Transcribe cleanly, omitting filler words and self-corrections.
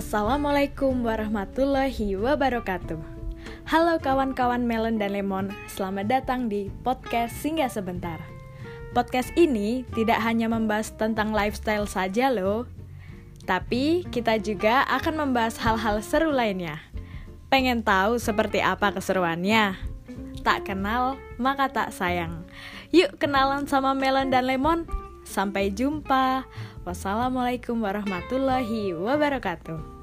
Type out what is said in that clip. Assalamualaikum warahmatullahi wabarakatuh. Halo kawan-kawan Melon dan Lemon, selamat datang di Podcast Singgah Sebentar. Podcast ini tidak hanya membahas tentang lifestyle saja loh, tapi kita juga akan membahas hal-hal seru lainnya. Pengen tahu seperti apa keseruannya? Tak kenal maka tak sayang. Yuk kenalan sama Melon dan Lemon. Sampai jumpa. Wassalamualaikum warahmatullahi wabarakatuh.